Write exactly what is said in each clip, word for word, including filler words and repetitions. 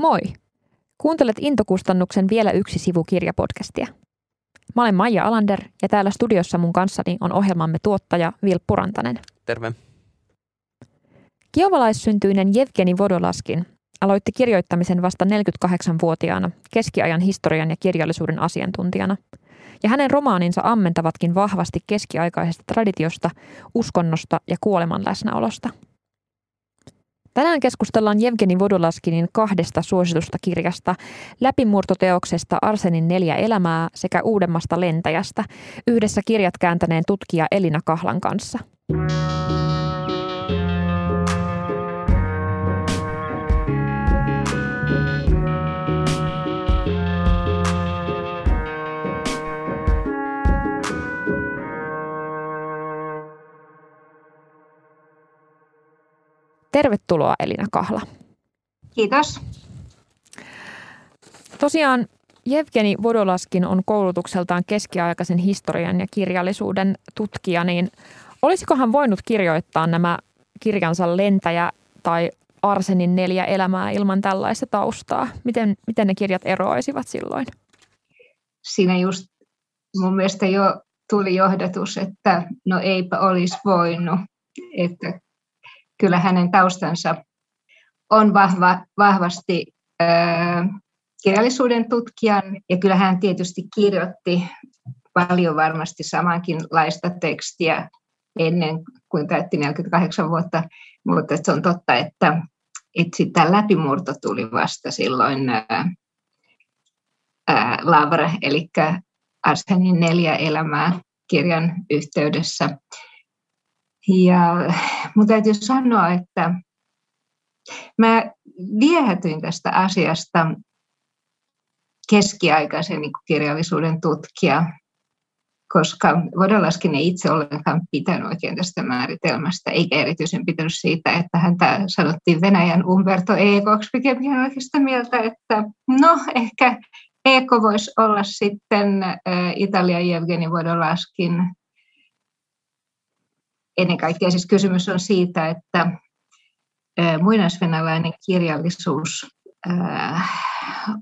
Moi! Kuuntelet Intokustannuksen Vielä yksi sivukirjapodcastia. Mä olen Maija Alander ja täällä studiossa mun kanssani on ohjelmamme tuottaja Vilppu Rantanen. Terve! Kiovalaissyntyinen Jevgeni Vodolaskin aloitti kirjoittamisen vasta neljäkymmentäkahdeksanvuotiaana keskiajan historian ja kirjallisuuden asiantuntijana. Ja hänen romaaninsa ammentavatkin vahvasti keskiaikaisesta traditiosta, uskonnosta ja kuoleman läsnäolosta. Tänään keskustellaan Jevgeni Vodolaskinin kahdesta suositusta kirjasta, läpimurtoteoksesta Arsenin neljä elämää sekä uudemmasta lentäjästä, yhdessä kirjat kääntäneen tutkija Elina Kahlan kanssa. Tervetuloa Elina Kahla. Kiitos. Tosiaan Jevgeni Vodolaskin on koulutukseltaan keskiaikaisen historian ja kirjallisuuden tutkija, niin olisiko hän voinut kirjoittaa nämä kirjansa Lentäjä tai Arsenin neljä elämää ilman tällaista taustaa? Miten, miten ne kirjat eroaisivat silloin? Siinä just mun mielestä jo tuli johdatus, että no eipä olisi voinut, että kyllä hänen taustansa on vahva, vahvasti ö, kirjallisuuden tutkijan, ja kyllä hän tietysti kirjoitti paljon varmasti samankinlaista tekstiä ennen kuin täytti neljäkymmentäkahdeksan vuotta, mutta se on totta, että, että sitä läpimurto tuli vasta silloin ö, ö, Lavra, eli Arsenin neljä elämää kirjan yhteydessä. Ja mun täytyy sanoa, että mä viehätyin tästä asiasta keskiaikaisen kirjallisuuden tutkija, koska Vodolaskin ei itse ollenkaan pitänyt oikein tästä määritelmästä, eikä erityisen pitänyt siitä, että häntä sanottiin Venäjän Umberto Ekoksi, pikemminkin hän oikeastaan mieltä, että no ehkä Eko voisi olla sitten Italian Jevgeni Vodolaskin. Ennen kaikkea siis kysymys on siitä, että muinaisvenäläinen kirjallisuus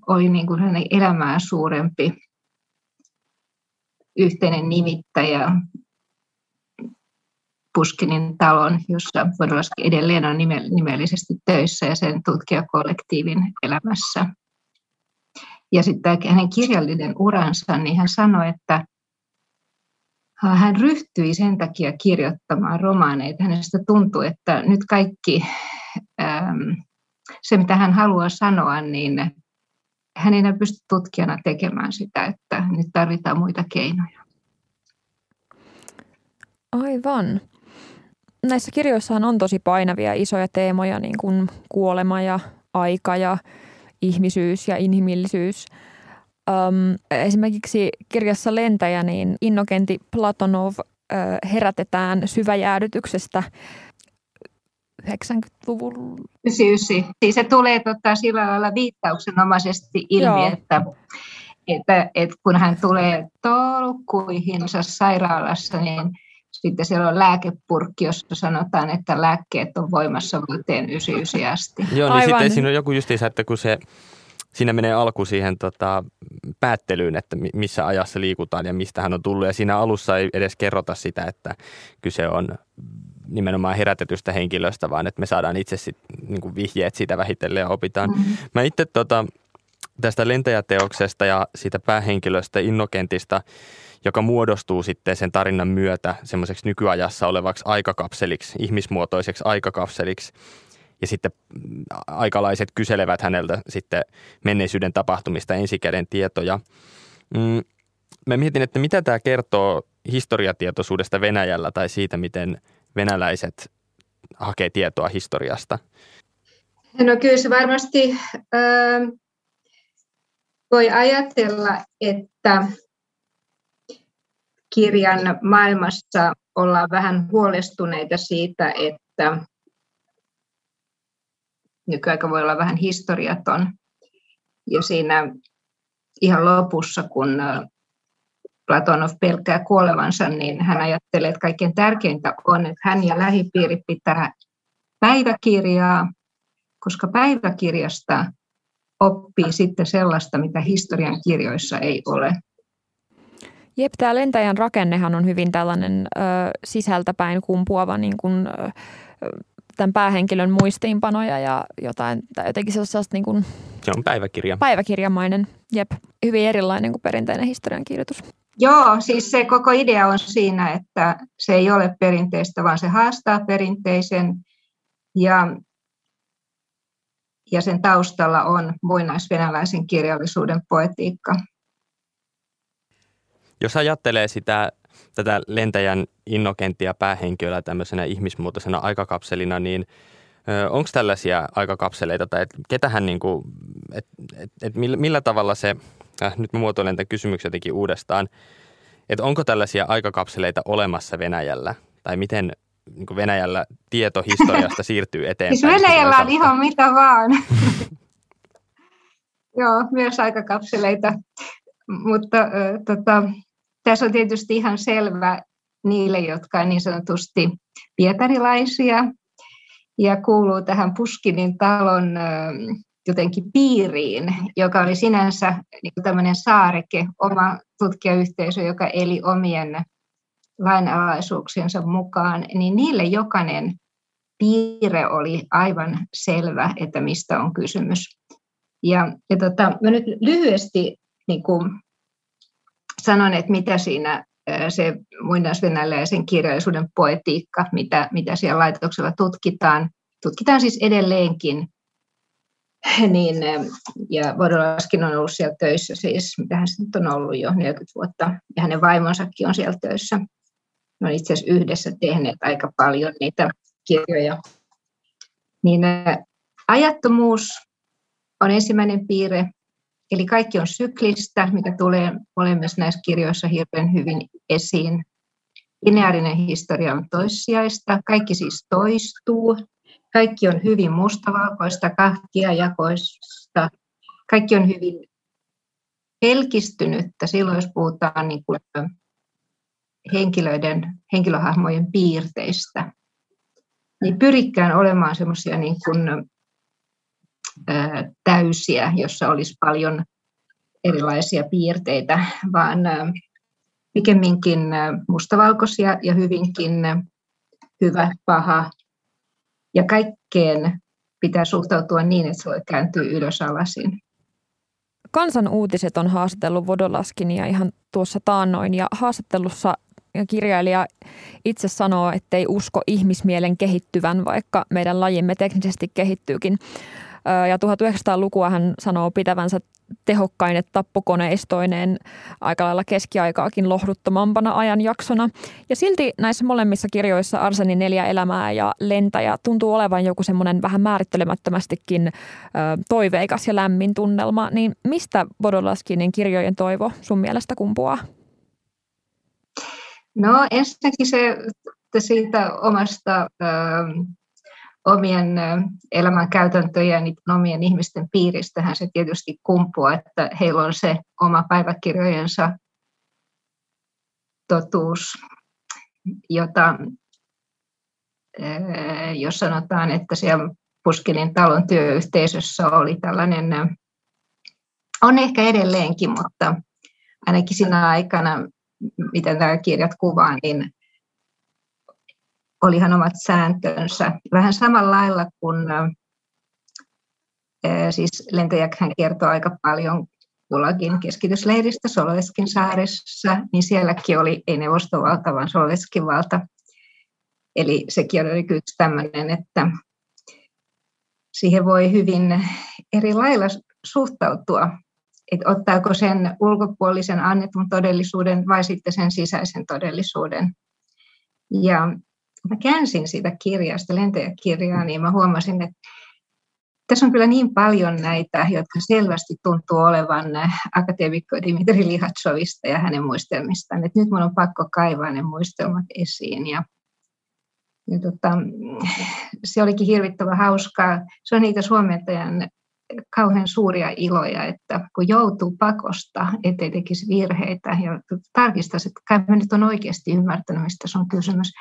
oli niin kuin hänen elämään suurempi yhteinen nimittäjä Pushkinin talon, jossa Vodolaskin edelleen on nimellisesti töissä, ja sen tutkijakollektiivin elämässä. Ja sitten hänen kirjallinen uransa, niin hän sanoi, että hän ryhtyi sen takia kirjoittamaan romaaneita. Hänestä tuntui, että nyt kaikki se, mitä hän haluaa sanoa, niin hän ei enää pysty tutkijana tekemään sitä, että nyt tarvitaan muita keinoja. Aivan. Näissä kirjoissahan on tosi painavia isoja teemoja, niin kuin kuolema ja aika ja ihmisyys ja inhimillisyys. Um, esimerkiksi kirjassa Lentäjä niin Innokentti Platonov uh, herätetään syväjäädytyksestä yhdeksänkymmentäluvun. yhdeksänkymmentäyhdeksän. Siis se tulee tota, sillä lailla viittauksenomaisesti ilmi, että, että, että kun hän tulee tolkkuihinsa sairaalassa, niin sitten siellä on lääkepurkki, jossa sanotaan, että lääkkeet on voimassa vuoteen yhdeksänkymmentäyhdeksän asti. Joo, niin sitten siinä on joku justiinsa, että kun se... Siinä menee alku siihen tota, päättelyyn, että missä ajassa liikutaan ja mistä hän on tullut. Ja siinä alussa ei edes kerrota sitä, että kyse on nimenomaan herätetystä henkilöstä, vaan että me saadaan itse sit, niin kuin vihjeet siitä vähitellen ja opitaan. Mm-hmm. Mä itse tota, tästä lentäjäteoksesta ja siitä päähenkilöstä Innokentista, joka muodostuu sitten sen tarinan myötä semmoiseksi nykyajassa olevaksi aikakapseliksi, ihmismuotoiseksi aikakapseliksi. Ja sitten aikalaiset kyselevät häneltä sitten menneisyyden tapahtumista ensikäden tietoja. Mm, mä mietin, että mitä tämä kertoo historiatietoisuudesta Venäjällä tai siitä, miten venäläiset hakee tietoa historiasta? No kyllä se varmasti äh, voi ajatella, että kirjan maailmassa ollaan vähän huolestuneita siitä, että nykyaika voi olla vähän historiaton, ja siinä ihan lopussa, kun Platonov pelkää kuolevansa, niin hän ajattelee, että kaikkein tärkeintä on, että hän ja lähipiiri pitää päiväkirjaa, koska päiväkirjasta oppii sitten sellaista, mitä historian kirjoissa ei ole. Jep, tämä lentäjän rakennehan on hyvin tällainen ö, sisältäpäin kumpuava niin kuin, ö, tämän päähenkilön muistiinpanoja ja jotain, tai jotenkin sellaista niin kuin... Se on päiväkirja. Päiväkirjamainen, jep. Hyvin erilainen kuin perinteinen historiankirjoitus. Joo, siis se koko idea on siinä, että se ei ole perinteistä, vaan se haastaa perinteisen ja, ja sen taustalla on muinaisvenäläisen kirjallisuuden poetiikka. Jos ajattelee sitä, tätä lentäjän innokenttia päähenkilöä tämmöisenä ihmismuotoisena aikakapselina, niin onko tällaisia aikakapseleita tai et ketähän niin kuin, et, et, et millä tavalla se, äh, nyt mä muotoilen tämän kysymyksen jotenkin uudestaan, että onko tällaisia aikakapseleita olemassa Venäjällä tai miten niin kuin Venäjällä tieto historiasta siirtyy eteenpäin? Siis Venäjällä on ihan mitä vaan. Joo, myös aikakapseleita. Mutta äh, tota, tässä on tietysti ihan selvä niille, jotka on niin sanotusti pietarilaisia ja kuuluu tähän Pushkinin talon äh, jotenkin piiriin, joka oli sinänsä niin kuin tämmöinen saareke, oma tutkijayhteisö, joka eli omien lainalaisuuksiensa mukaan, niin niille jokainen piirre oli aivan selvä, että mistä on kysymys. Ja, ja tota, mä nyt lyhyesti... Niin kuin sanon, että mitä siinä se muinaisvenäläisen kirjallisuuden poetiikka, mitä, mitä siellä laitoksella tutkitaan, tutkitaan siis edelleenkin, niin, ja Vodolaskin on ollut siellä töissä, siis mitähän se nyt on ollut jo neljäkymmentä vuotta, ja hänen vaimonsakin on siellä töissä. Ne on itse asiassa yhdessä tehneet aika paljon niitä kirjoja. Niin, ajattomuus on ensimmäinen piirre. Eli kaikki on syklistä, mikä tulee molemmissa näissä kirjoissa hirveän hyvin esiin. Lineaarinen historia on toissijaista, kaikki siis toistuu. Kaikki on hyvin mustavalkoista, kahtiajakoista. Kaikki on hyvin pelkistynyttä silloin, jos puhutaan niin kuin henkilöiden, henkilöhahmojen piirteistä. Niin pyrikään olemaan semmoisia... Niin kuin täysiä, jossa olisi paljon erilaisia piirteitä, vaan pikemminkin mustavalkoisia ja hyvinkin hyvä, paha. Ja kaikkeen pitää suhtautua niin, että se voi kääntyä ylös alasin. Kansan uutiset on haastatellut Vodolaskinia ihan tuossa taannoin ja haastattelussa kirjailija itse sanoo, ettei usko ihmismielen kehittyvän, vaikka meidän lajimme teknisesti kehittyykin. Ja tuhatyhdeksänsataalukua hän sanoo pitävänsä tehokkaine tappokoneistoineen aika lailla keskiaikaakin lohduttomampana ajanjaksona. Ja silti näissä molemmissa kirjoissa Arsenin neljä elämää ja lentäjä tuntuu olevan joku semmoinen vähän määrittelemättömästikin toiveikas ja lämmin tunnelma. Niin mistä Bodolaskinin kirjojen toivo sun mielestä kumpuaa? No ensinnäkin se siitä omasta... Öö... omien elämänkäytäntöjen, niiden omien ihmisten piiristähän se tietysti kumpuaa, että heillä on se oma päiväkirjojensa totuus, jota, jos sanotaan, että siellä Pushkinin talon työyhteisössä oli tällainen, on ehkä edelleenkin, mutta ainakin siinä aikana, miten nämä kirjat kuvaa, niin olihan omat sääntönsä. Vähän samalla lailla kuin, siis lentäjäkhän kertoo aika paljon Gulagin keskitysleiristä Solovetskin saaressa, niin sielläkin oli ei neuvostovalta, vaan Solovetskin valta. Eli sekin oli kyllä tämmöinen, että siihen voi hyvin eri lailla suhtautua, että ottaako sen ulkopuolisen annetun todellisuuden vai sitten sen sisäisen todellisuuden. Ja mä käänsin siitä kirjasta, lentäjäkirjaa, niin mä huomasin, että tässä on kyllä niin paljon näitä, jotka selvästi tuntuu olevan akateemikko Dmitri Lihatsovista ja hänen muistelmistaan. Et nyt mun on pakko kaivaa ne muistelmat esiin. Ja, ja tota, se olikin hirvittävän hauskaa. Se on niitä suomentajan kauhean suuria iloja, että kun joutuu pakosta, ettei tekisi virheitä ja tarkistaisi, että kai mä nyt on oikeasti ymmärtänyt, mistä se on kysymys.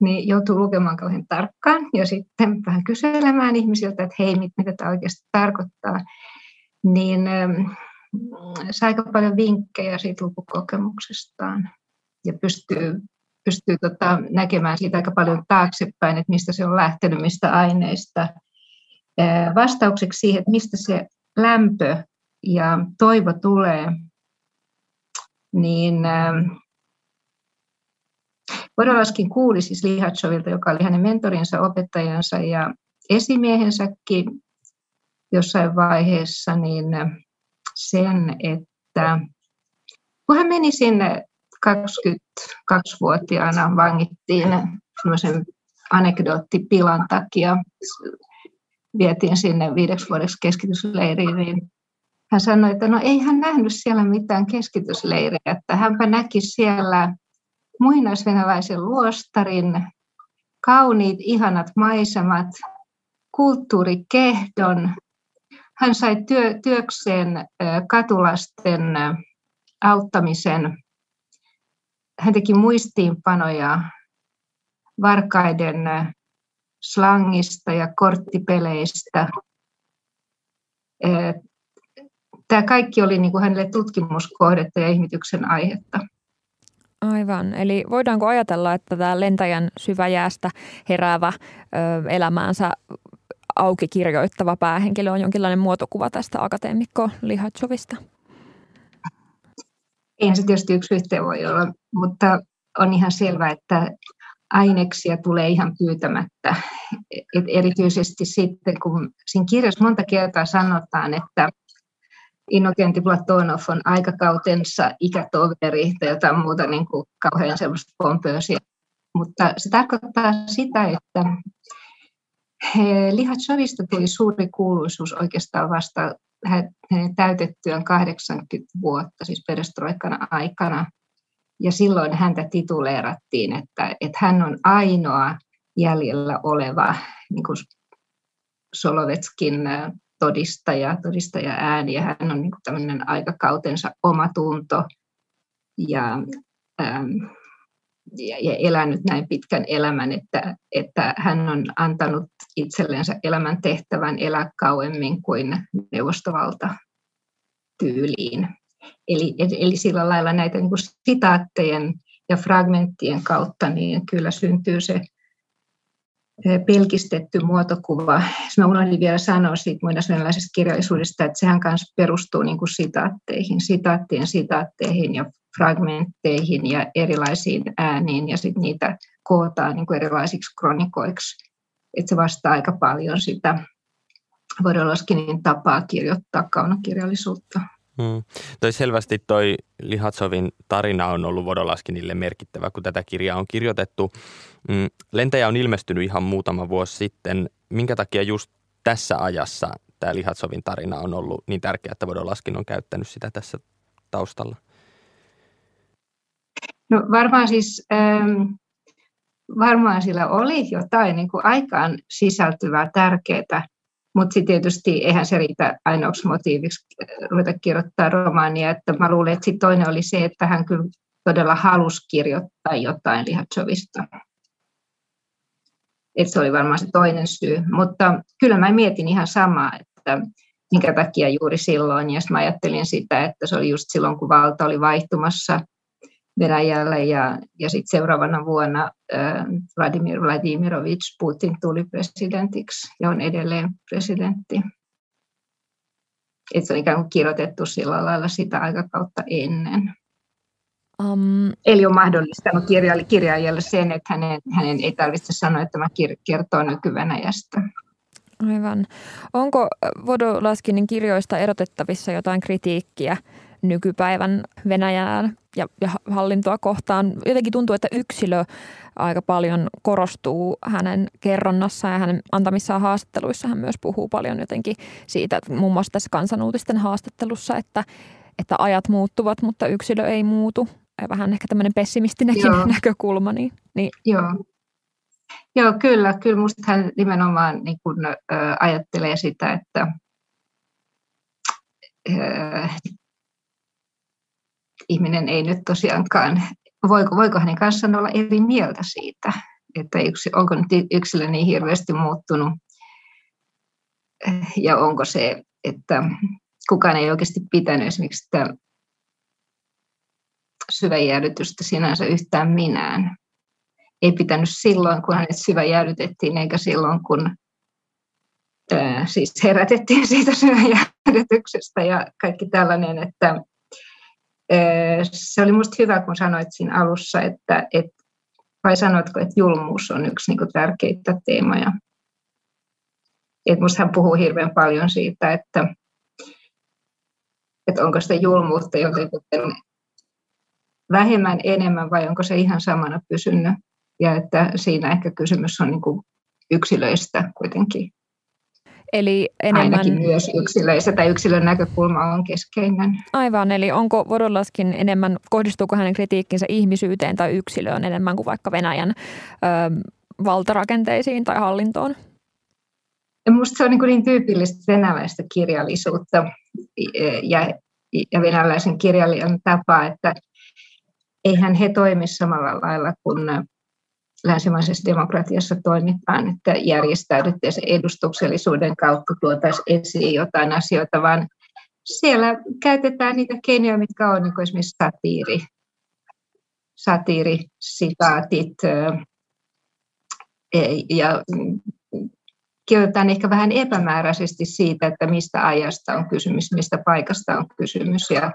Niin joutuu lukemaan kauhean tarkkaan ja sitten vähän kyselemään ihmisiltä, että hei, mitä tämä oikeasti tarkoittaa. niin sai aika paljon vinkkejä siitä lukukokemuksestaan ja pystyy, pystyy tota, näkemään siitä aika paljon taaksepäin, että mistä se on lähtenyt, mistä aineista. Vastaukseksi siihen, että mistä se lämpö ja toivo tulee, niin Vodolaskin kuuli siis Lihatsovilta, joka oli hänen mentorinsa, opettajansa ja esimiehensäkin jossain vaiheessa, niin sen, että kun hän meni sinne kaksikymmentäkaksivuotiaana, vangittiin semmoisen anekdoottipilan takia, vietiin sinne viideksi vuodeksi keskitysleiriin, niin hän sanoi, että no ei hän nähnyt siellä mitään keskitysleiriä, että hänpä näki siellä muinaisvenäläisen luostarin, kauniit, ihanat maisemat, kulttuurikehdon. Hän sai työ, työkseen katulasten auttamisen. Hän teki muistiinpanoja varkaiden slangista ja korttipeleistä. Tämä kaikki oli niin kuin hänelle tutkimuskohdetta ja ihmetyksen aihetta. Aivan. Eli voidaanko ajatella, että tämä lentäjän syväjäästä heräävä ö, elämäänsä auki kirjoittava päähenkilö on jonkinlainen muotokuva tästä akateemikko Lihatsovista? Eihän se tietysti yksi yhteen voi olla, mutta on ihan selvää, että aineksia tulee ihan pyytämättä. Et erityisesti sitten, kun siinä kirjassa monta kertaa sanotaan, että Innokentti Platonov on aikakautensa ikätoveri tai jotain muuta niin kuin kauhean semmoista pompöösiä. Mutta se tarkoittaa sitä, että Lihatsovista tuli suuri kuuluisuus oikeastaan vasta hänen täytettyään kahdeksankymmentä vuotta, siis perestroikana aikana. Ja silloin häntä tituleerattiin, että, että hän on ainoa jäljellä oleva niin kuin Solovetskin todistaja, todistaja ääni, ja hän on niin kuin tämmöinen aikakautensa omatunto ja, ähm, ja, ja elänyt näin pitkän elämän, että, että hän on antanut itsellensä elämän tehtävän elää kauemmin kuin neuvostovalta tyyliin. Eli, eli sillä lailla näitä niin kuin sitaattejen ja fragmenttien kautta niin kyllä syntyy se pelkistetty muotokuva. Mä unohdin vielä sanoa siitä muinaisvenäläisestä kirjallisuudesta, että sehän kanssa perustuu niin kuin sitaatteihin, sitaattien sitaatteihin ja fragmentteihin ja erilaisiin ääniin, ja sitten niitä kootaan niin kuin erilaisiksi kronikoiksi. Että se vastaa aika paljon sitä Vodolaskinin tapaa kirjoittaa kaunokirjallisuutta. Hmm. Toi selvästi toi Lihatsovin tarina on ollut Vodolaskinille merkittävä, kun tätä kirjaa on kirjoitettu. Lentäjä on ilmestynyt ihan muutama vuosi sitten. Minkä takia just tässä ajassa tämä Lihatsovin tarina on ollut niin tärkeä, että Vodolaskin on käyttänyt sitä tässä taustalla? No varmaan siis... Ähm... Varmaan sillä oli jotain niin kuin aikaan sisältyvää tärkeää, mutta sitten tietysti eihän se riitä ainoaksi motiiviksi ruveta kirjoittaa romaania. Että mä luulen, että sitten toinen oli se, että hän kyllä todella halusi kirjoittaa jotain Lihatsovista. Että se oli varmaan se toinen syy. Mutta kyllä mä mietin ihan samaa, että minkä takia juuri silloin. Ja sitten mä ajattelin sitä, että se oli just silloin, kun valta oli vaihtumassa Venäjälle, ja, ja sitten seuraavana vuonna ää, Vladimir Vladimirovich Putin tuli presidentiksi ja on edelleen presidentti. Et se on ikään kuin kirjoitettu sillä lailla sitä aikakautta ennen. Um. Eli on mahdollistanut kirja- kirjailijalle sen, että hänen, hänen ei tarvitse sanoa, että mä kir- kertoo nyky-Venäjästä. Aivan. Onko Vodolaskinin kirjoista erotettavissa jotain kritiikkiä nykypäivän Venäjään ja, ja hallintoa kohtaan? Jotenkin tuntuu, että yksilö aika paljon korostuu hänen kerronnassaan ja hänen antamissaan haastatteluissa. Hän myös puhuu paljon jotenkin siitä, muun muassa tässä Kansanuutisten haastattelussa, että, että ajat muuttuvat, mutta yksilö ei muutu. Ja vähän ehkä tämmöinen pessimistinenkin Joo. näkökulma. Niin, niin. Joo. Joo, kyllä. Kyllä musta hän nimenomaan niin kun, ö, ajattelee sitä, että... Ö, ihminen ei nyt tosiaankaan, voiko, voiko hänen kanssaan olla eri mieltä siitä, että yksi, onko nyt yksilö niin hirveästi muuttunut ja onko se, että kukaan ei oikeasti pitänyt esimerkiksi sitä syväjäädytystä sinänsä yhtään minään. Ei pitänyt silloin, kun hänet syväjäädytettiin, eikä silloin, kun ää, siis herätettiin siitä syväjäädytyksestä ja kaikki tällainen, että ää, se oli musta hyvä, kun sanoit siinä alussa, että et, vai sanoitko, että julmuus on yksi niin kuin tärkeitä teemoja. Et musta hän puhuu hirveän paljon siitä, että et onko sitä julmuutta jotenkin vähemmän enemmän vai onko se ihan samana pysynyt. Ja että siinä ehkä kysymys on niin kuin yksilöistä kuitenkin. Eli enemmän... Ainakin myös yksilöistä tai yksilön näkökulma on keskeinen. Aivan, eli onko Vodolaskin enemmän, kohdistuuko hänen kritiikkinsä ihmisyyteen tai yksilöön enemmän kuin vaikka Venäjän ö, valtarakenteisiin tai hallintoon? Ja musta se on niin, niin tyypillistä venäläistä kirjallisuutta ja, ja venäläisen kirjailijan tapaa, että eihän he toimi samalla lailla kuin länsimaisessa demokratiassa toimitaan, että järjestäydyttäisiin edustuksellisuuden kautta tuotaisiin esiin jotain asioita, vaan siellä käytetään niitä keinoja, mitkä on niin kuin esimerkiksi satiiri, satiiri, sitaatit ja kirjoitetaan ehkä vähän epämääräisesti siitä, että mistä ajasta on kysymys, mistä paikasta on kysymys ja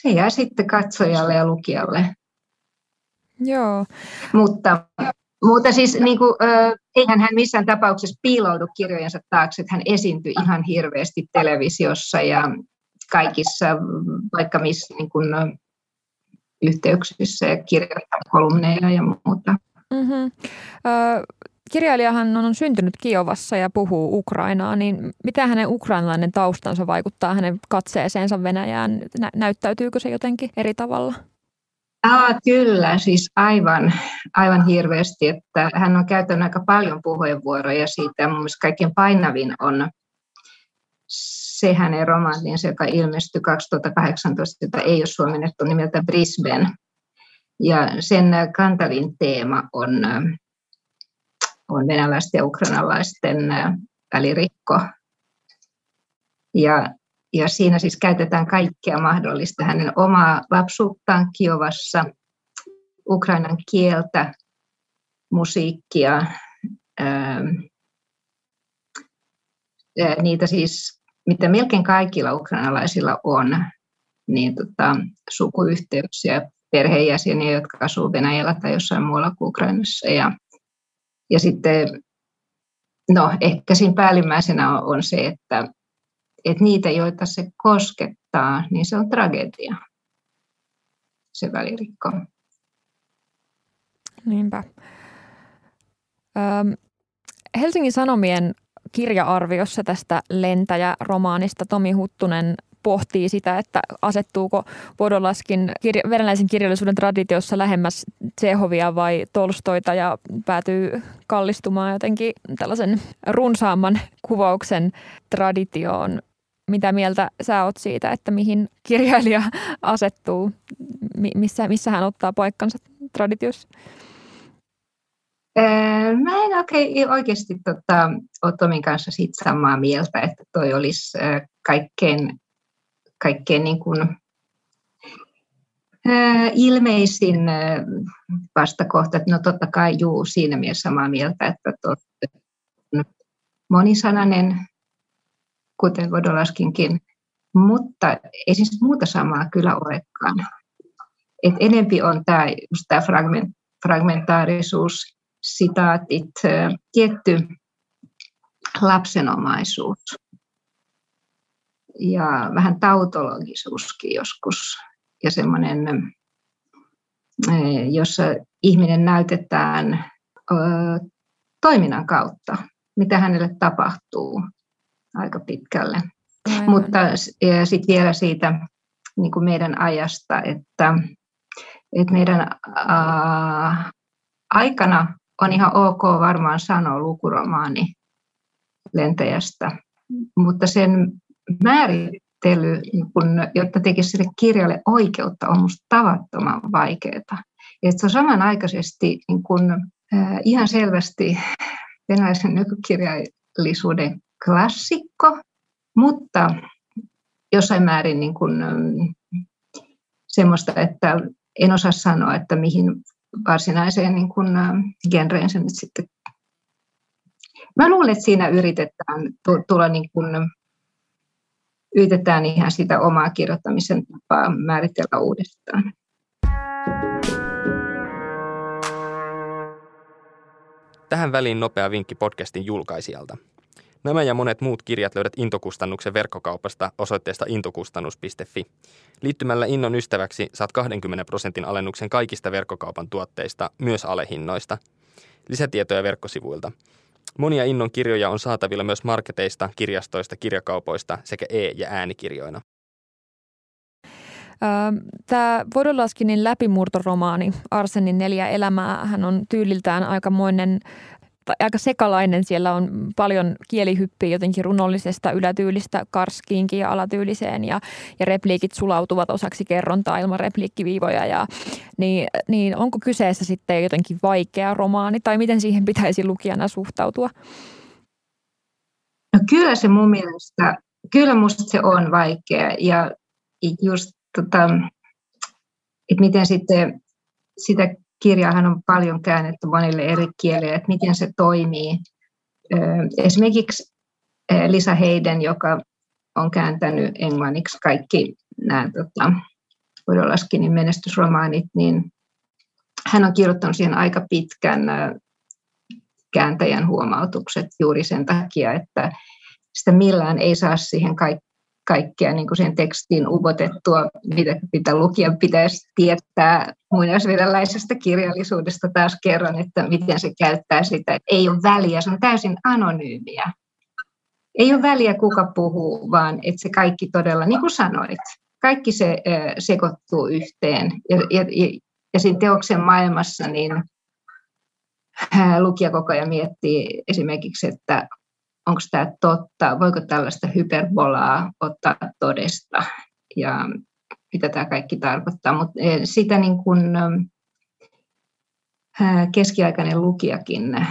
se jää sitten katsojalle ja lukijalle. Joo. Mutta, mutta siis niin kuin, eihän hän missään tapauksessa piiloudu kirjojensa taakse, että hän esiintyi ihan hirveästi televisiossa ja kaikissa vaikka missä niin kuin, yhteyksissä ja kirjoittaa kolumneja ja muuta. Mm-hmm. Ö, kirjailijahan on syntynyt Kiovassa ja puhuu ukrainaa, niin mitä hänen ukrainalainen taustansa vaikuttaa hänen katseeseensa Venäjään? Nä- näyttäytyykö se jotenkin eri tavalla? Ah, kyllä, siis aivan, aivan hirveästi, että hän on käyttänyt aika paljon puheenvuoroja siitä. Mun mielestä kaikkein painavin on se hänen romaaninsa, joka ilmestyi kaksituhattakahdeksantoista, jota ei ole suomennettu nimeltä Brisbane. Ja sen kantavin teema on, on venäläisten ja ukrainalaisten välirikko. Ja Ja siinä siis käytetään kaikkea mahdollista, hänen omaa lapsuuttaan Kiovassa, ukrainan kieltä, musiikkia, ää, niitä siis, mitä melkein kaikilla ukrainalaisilla on, niin tota, sukuyhteyksiä, perheenjäseniä, jotka asuu Venäjällä tai jossain muualla kuin Ukrainassa. Ja, ja sitten, no ehkä siinä päällimmäisenä on, on se, että että niitä, joita se koskettaa, niin se on tragedia, se välirikko. Niinpä. Öm, Helsingin Sanomien kirja-arviossa tästä Lentäjä-romaanista Tomi Huttunen pohtii sitä, että asettuuko Vodolaskin kirja- venäläisen kirjallisuuden traditiossa lähemmäs Tsehovia vai Tolstoita ja päätyy kallistumaan jotenkin tällaisen runsaamman kuvauksen traditioon. Mitä mieltä sä oot siitä, että mihin kirjailija asettuu, missä, missä hän ottaa paikkansa traditiossa? Mä en oikein, oikeasti tota, ole Tomin kanssa siitä samaa mieltä, että toi olisi kaikkein kaikkein niin kuin, ää, ilmeisin ää, vastakohta. No totta kai juu, siinä mielessä samaa mieltä, että tot, monisanainen, kuten Vodolaskinkin, mutta ei siis muuta samaa kyllä olekaan. Et enempi on tämä tää fragment, fragmentaarisuus, sitaatit, ää, tietty lapsenomaisuus. Ja vähän tautologisuuskin joskus, ja semmoinen, jossa ihminen näytetään ö, toiminnan kautta, mitä hänelle tapahtuu aika pitkälle. Aivan. Mutta sitten vielä siitä niin kuin meidän ajasta, että, että meidän ää, aikana on ihan ok varmaan sanoa lukuromaani Lentäjästä, mutta sen määrittely, jotta tekisi sille kirjalle oikeutta, on musta tavattoman vaikeaa. Ja se on samanaikaisesti niin kun, äh, ihan selvästi venäläisen nykykirjallisuuden klassikko, Mutta jossain määrin niin kuin semmoista, että en osaa sanoa, että mihin varsinaiseen niin kuin genreen se nyt sitten. Mä luulen, että siinä yritetään tulla niin kuin, yritetään ihan sitä omaa kirjoittamisen tapaa määritellä uudestaan. Tähän väliin nopea vinkki podcastin julkaisijalta. Nämä ja monet muut kirjat löydät Intokustannuksen verkkokaupasta osoitteesta intokustannus piste fi. Liittymällä Innon ystäväksi saat kaksikymmentä prosentin alennuksen kaikista verkkokaupan tuotteista, myös alehinnoista. Lisätietoja verkkosivuilta. Monia Innon kirjoja on saatavilla myös marketeista, kirjastoista, kirjakaupoista sekä e- ja äänikirjoina. Tämä Vodolaskinin läpimurtoromaani Arsenin neljä elämää, hän on tyyliltään aikamoinen, aika sekalainen. Siellä on paljon kielihyppiä jotenkin runollisesta ylätyylistä karskiinkin ja alatyyliseen ja, ja repliikit sulautuvat osaksi kerrontaa ilman repliikkiviivoja. Ja, niin, niin onko kyseessä sitten jotenkin vaikea romaani tai miten siihen pitäisi lukijana suhtautua? No kyllä se mun mielestä, kyllä musta se on vaikea ja just tota, että miten sitten sitä kirjaahan on paljon käännetty monille eri kielille, että miten se toimii. Esimerkiksi Lisa Hayden, joka on kääntänyt englanniksi kaikki nämä tota, Vudolaskinin menestysromaanit, niin hän on kirjoittanut siihen aika pitkän kääntäjän huomautukset juuri sen takia, että sitä millään ei saa siihen kaikki. kaikkea niin kuin sen tekstiin upotettua, mitä, mitä lukijan pitäisi tietää muinaisvirallisesta kirjallisuudesta taas kerran, että miten se käyttää sitä. Ei ole väliä, se on täysin anonyymiä. Ei ole väliä, kuka puhuu, vaan että se kaikki todella, niin kuin sanoit, kaikki se äh, sekoittuu yhteen. Ja, ja, ja siinä teoksen maailmassa niin, äh, lukija koko ajan miettii esimerkiksi, että onko tämä totta, voiko tällaista hyperbolaa ottaa todesta ja mitä tämä kaikki tarkoittaa. Mutta sitä niin kun keskiaikainen lukijakin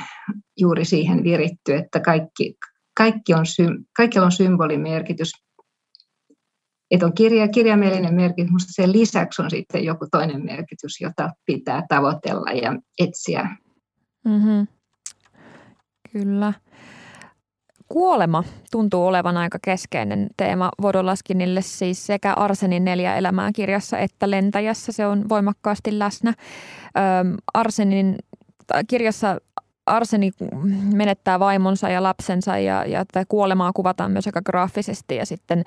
juuri siihen virittyy, että kaikki, kaikki on, kaikilla on symbolimerkitys. Että on kirja, kirjaimiellinen merkitys, mutta sen lisäksi on sitten joku toinen merkitys, jota pitää tavoitella ja etsiä. Mm-hmm. Kyllä. Kuolema tuntuu olevan aika keskeinen teema Vodolaskinille, siis sekä Arsenin neljä elämää -kirjassa että Lentäjässä se on voimakkaasti läsnä. Ö, Arsenin kirjassa Arseni menettää vaimonsa ja lapsensa ja, ja tätä kuolemaa kuvataan myös aika graafisesti ja sitten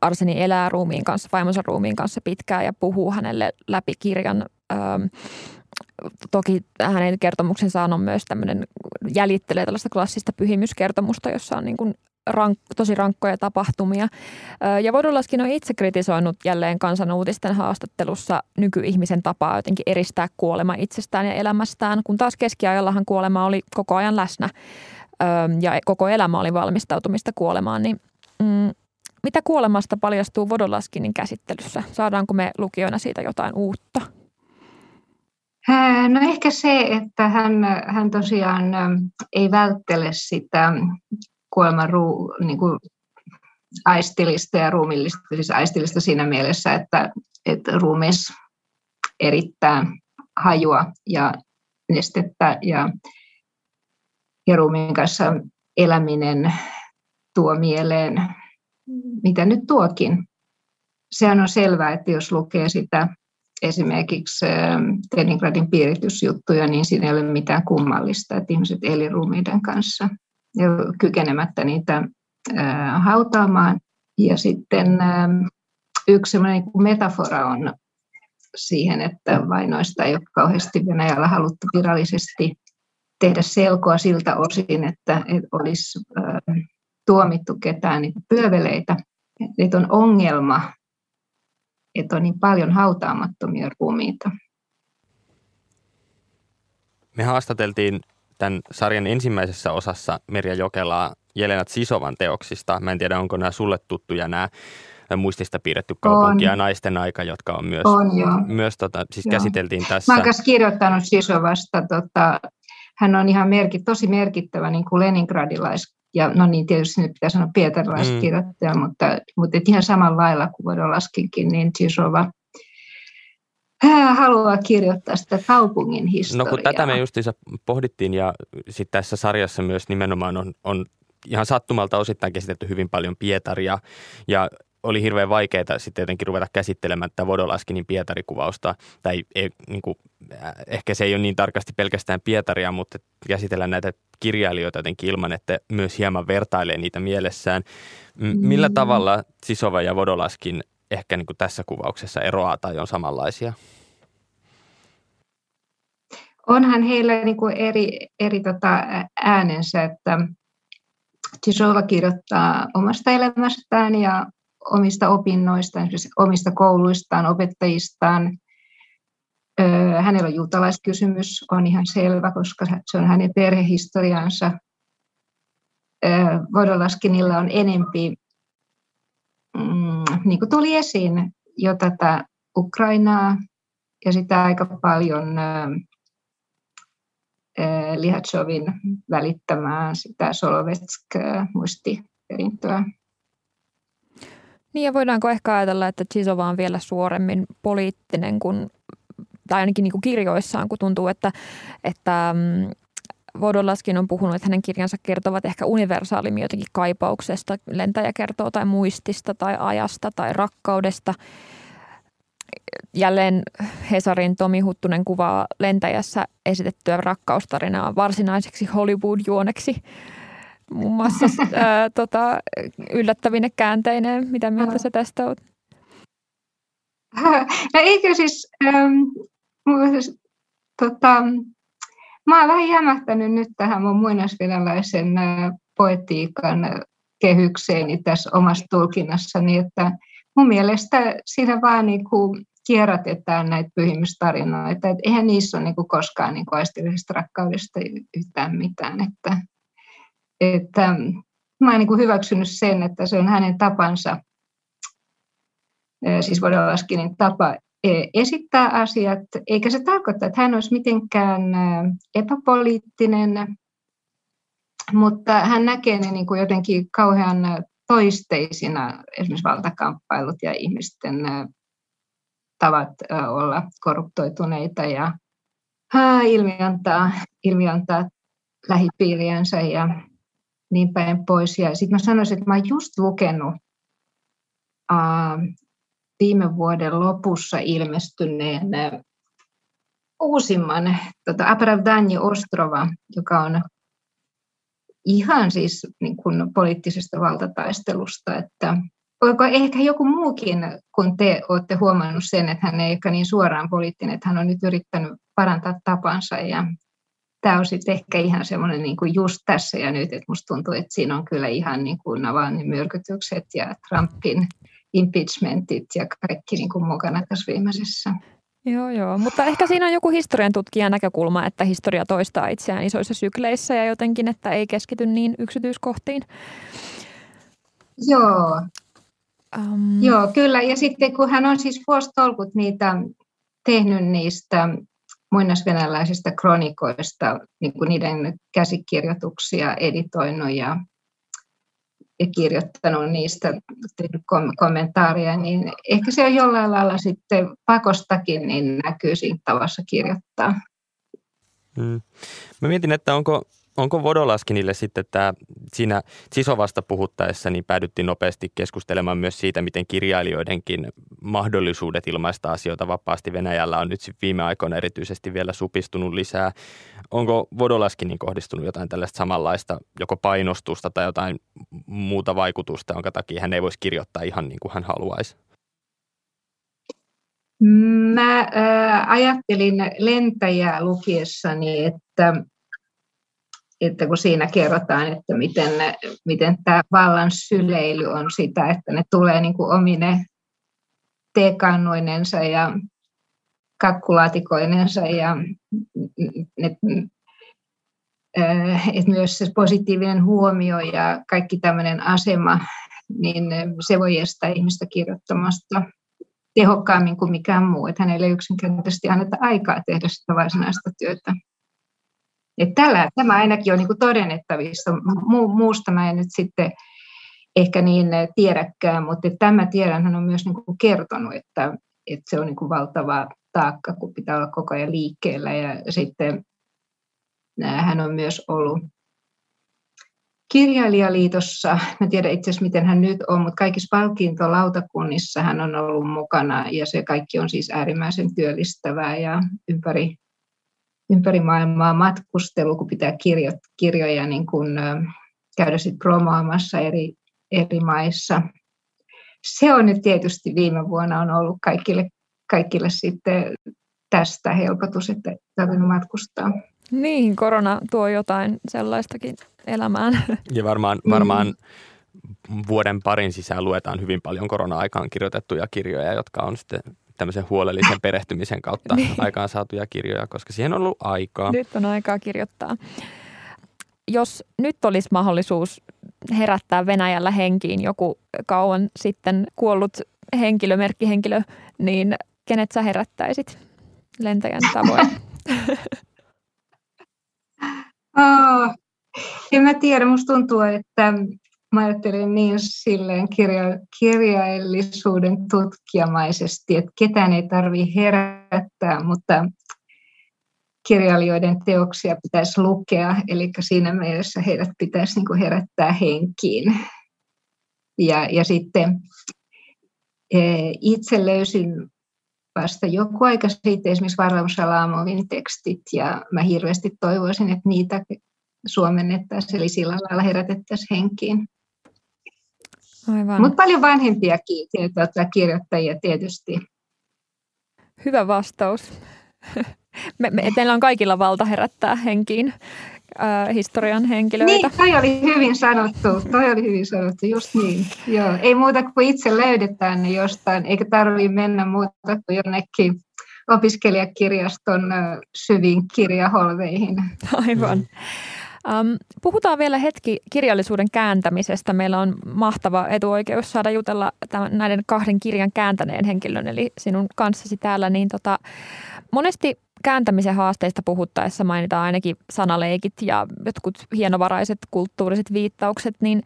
Arseni elää ruumiin kanssa, vaimonsa ruumiin kanssa pitkään ja puhuu hänelle läpi kirjan. Ö, Toki hänen kertomuksensa on myös tämmöinen, jäljittelee tällaista klassista pyhimyskertomusta, jossa on niin kuin rank, tosi rankkoja tapahtumia. Ja Vodolaskin on itse kritisoinut jälleen Kansanuutisten haastattelussa nykyihmisen tapaa jotenkin eristää kuolema itsestään ja elämästään, kun taas keskiajallahan kuolema oli koko ajan läsnä ja koko elämä oli valmistautumista kuolemaan. Niin, mm, mitä kuolemasta paljastuuVodolaskinin käsittelyssä? Saadaanko me lukijoina siitä jotain uutta? No ehkä se, että hän, hän tosiaan ei välttele sitä kuoleman ruu, niin kuin aistillista ja ruumillista, siis aistillista siinä mielessä, että, että ruumis erittää hajua ja nestettä ja, ja ruumiin kanssa eläminen tuo mieleen, mitä nyt tuokin. Sehän on selvää, että jos lukee sitä esimerkiksi Leningradin piiritysjuttuja, niin siinä ei ole mitään kummallista, että ihmiset eli ruumiiden kanssa ja kykenemättä niitä hautaamaan. Ja sitten yksi sellainen metafora on siihen, että vainoista ei ole kauheasti Venäjällä haluttu virallisesti tehdä selkoa siltä osin, että olisi tuomittu ketään pyöveleitä. Että on ongelma, että on niin paljon hautaamattomia ruumiita. Me haastateltiin tämän sarjan ensimmäisessä osassa Merja Jokelaa Jelena Sisovan teoksista. Mä en tiedä, onko nämä sulle tuttuja, nämä Muistista piirretty kaupunki ja Naisten aika, jotka on myös, on, joo. myös tota, siis joo. käsiteltiin tässä. Mä oon myös kirjoittanut Sisovasta. Tota, hän on ihan merki, tosi merkittävä niin kuin leningradilainen Ja no niin, tietysti nyt pitää sanoa pietaralaiskirjoittaja, mm. mutta, mutta ihan samalla lailla kuin Vodolaskinkin, niin Chizhova haluaa kirjoittaa sitä kaupungin historiaa. No kun tätä me justiinsa pohdittiin ja sit tässä sarjassa myös nimenomaan on, on ihan sattumalta osittain käsitelty hyvin paljon Pietaria ja oli hirveän vaikeaa sitten jotenkin ruveta käsittelemään tätä Vodolanskinin Pietari-kuvausta. Tai ei, niin kuin, ehkä se ei ole niin tarkasti pelkästään Pietaria, mutta käsitellään näitä kirjailijoita jotenkin ilman, että myös hieman vertailee niitä mielessään. Millä mm. tavalla Chizhova ja Vodolaskin ehkä niin kuin tässä kuvauksessa eroaa tai on samanlaisia? Onhan heillä niin kuin eri, eri tota äänensä, että Chizhova kirjoittaa omasta elämästään ja omista opinnoistaan, omista kouluistaan, opettajistaan. Öö, hänellä on juutalaiskysymys, on ihan selvä, koska se on hänen perhehistoriansa. Öö, Vodolaskinilla on enempi, mm, niin kuin tuli esiin, jo tätä Ukrainaa ja sitä aika paljon öö, Lihatsovin välittämään sitä Solovetsk-muistiperintöä. Niin ja voidaanko ehkä ajatella, että Chizhova on vielä suoremmin poliittinen kuin, tai ainakin niin kuin kirjoissaan, kun tuntuu, että, että Vodolaskin on puhunut, että hänen kirjansa kertovat ehkä universaalimmin jotenkin kaipauksesta. Lentäjä kertoo tai muistista tai ajasta tai rakkaudesta. Jälleen Hesarin Tomi Huttunen kuvaa Lentäjässä esitettyä rakkaustarinaa varsinaiseksi Hollywood-juoneksi. Muun muassa ää, tota, yllättävine käänteineen. Mitä mieltä sä tästä oot? No eikö siis, ähm, siis tota, mä oon vähän jämähtänyt nyt tähän mun muinaisvenäläisen poetiikan kehykseeni tässä omassa tulkinnassani, että mun mielestä siinä vaan niin kuin kierrätetään näitä pyhimystarinoita, että eihän niissä ole niin kuin koskaan niin kuin aistillisesta rakkaudesta yhtään mitään, että Että, mä oon niin hyväksynyt sen, että se on hänen tapansa, siis Vodolanskinin tapa esittää asiat, eikä se tarkoita, että hän olisi mitenkään epäpoliittinen, mutta hän näkee ne niin kuin jotenkin kauhean toisteisina, esimerkiksi valtakamppailut ja ihmisten tavat olla korruptoituneita ja ilmiantaa, ilmiantaa lähipiiriänsä ja niin päin pois. Ja sitten mä sanoisin, että mä oon just lukenut ää, viime vuoden lopussa ilmestyneen ä, uusimman tota, Opravdanje Ostrova, joka on ihan siis niin kun, poliittisesta valtataistelusta. Että, oiko ehkä joku muukin, kun te olette huomannut sen, että hän ei ehkä niin suoraan poliittinen, että hän on nyt yrittänyt parantaa tapansa ja tämä on sitten ehkä ihan semmoinen niin kuin just tässä ja nyt, että musta tuntuu, että siinä on kyllä ihan niin kuin Navalnin myrkytykset ja Trumpin impeachmentit ja kaikki niin kuin mukana tässä viimeisessä. Joo, joo. Mutta ehkä siinä on joku historian tutkijan näkökulma, että historia toistaa itseään isoissa sykleissä ja jotenkin, että ei keskity niin yksityiskohtiin. Joo, um... joo kyllä. Ja sitten kun hän on siis vuositolkut niitä tehnyt niistä muinaisvenäläisistä kronikoista, niin kuin niiden käsikirjoituksia editoinut ja, ja kirjoittanut niistä kommentaaria, niin ehkä se on jollain lailla sitten pakostakin niin näkyy siinä tavassa kirjoittaa. Hmm. Mä mietin, että onko, onko Vodolaskinille sitten tämä, siinä Chizhovasta puhuttaessa, niin päädyttiin nopeasti keskustelemaan myös siitä, miten kirjailijoidenkin mahdollisuudet ilmaista asioita vapaasti Venäjällä on nyt viime aikoina erityisesti vielä supistunut lisää. Onko Vodolanskinin kohdistunut jotain tällaista samanlaista, joko painostusta tai jotain muuta vaikutusta, jonka takia hän ei voisi kirjoittaa ihan niin kuin hän haluaisi? Mä äh, ajattelin Lentäjää lukiessani, että että kun siinä kerrotaan, että miten, miten tämä vallan syleily on sitä, että ne tulee niin kuin omine teekannuinensa ja kakkulaatikoinensa ja et, et myös se positiivinen huomio ja kaikki tämmöinen asema, niin se voi estää ihmistä kirjoittamasta tehokkaammin kuin mikään muu. Että hänelle yksinkertaisesti anneta aikaa tehdä sitä varsinaista työtä. Et tällä, tämä ainakin on niin kuin todennettavissa. Muusta mä en nyt sitten ehkä niin tiedäkään, mutta tämä tiedänhän on myös niin kuin kertonut, että, että se on niin kuin valtava taakka, kun pitää olla koko ajan liikkeellä. Ja sitten hän on myös ollut Kirjailijaliitossa, mä tiedän itse asiassa miten hän nyt on, mutta kaikissa palkintolautakunnissa hän on ollut mukana ja se kaikki on siis äärimmäisen työllistävää ja ympäri, ympäri maailmaa matkustelu, kun pitää kirjo, kirjoja niin kun, ä, käydä sit promoamassa eri, eri maissa. Se on nyt tietysti viime vuonna on ollut kaikille, kaikille sitten tästä helpotus, että tarvinnut matkustaa. Niin, korona tuo jotain sellaistakin elämään. Ja varmaan, varmaan vuoden parin sisään luetaan hyvin paljon korona-aikaan kirjoitettuja kirjoja, jotka on sitten tämmöisen huolellisen perehtymisen kautta niin. aikaan saatuja kirjoja, koska siihen on ollut aikaa. Nyt on aikaa kirjoittaa. Jos nyt olisi mahdollisuus herättää Venäjällä henkiin joku kauan sitten kuollut henkilö, merkkihenkilö, niin kenet sä herättäisit lentäjän tavoin? Oh, en mä tiedä, musta tuntuu, että mä ajattelin niin silleen kirja, kirjaillisuuden tutkijamaisesti, että ketään ei tarvitse herättää, mutta kirjailijoiden teoksia pitäisi lukea, eli siinä mielessä heidät pitäisi niinku herättää henkiin. Ja, ja sitten itse löysin vasta joku aika sitten esimerkiksi Varlam Shalamovin tekstit, ja mä hirveästi toivoisin, että niitä suomennettaisiin, eli sillä lailla herätettäisiin henkiin. Mutta paljon vanhempiakin kirjoittajia tietysti. Hyvä vastaus. Me, me, teillä on kaikilla valta herättää henkiin äh, historian henkilöitä. Niin, toi oli hyvin sanottu, toi oli hyvin sanottu, just niin. Joo, ei muuta kuin itse löydetään ne jostain, eikä tarvitse mennä muuta kuin jonnekin opiskelijakirjaston äh, syviin kirjaholveihin. Aivan. Um, puhutaan vielä hetki kirjallisuuden kääntämisestä. Meillä on mahtava etuoikeus saada jutella tämän, näiden kahden kirjan kääntäneen henkilön, eli sinun kanssasi täällä, niin tota, monesti kääntämisen haasteista puhuttaessa mainitaan ainakin sanaleikit ja jotkut hienovaraiset kulttuuriset viittaukset, niin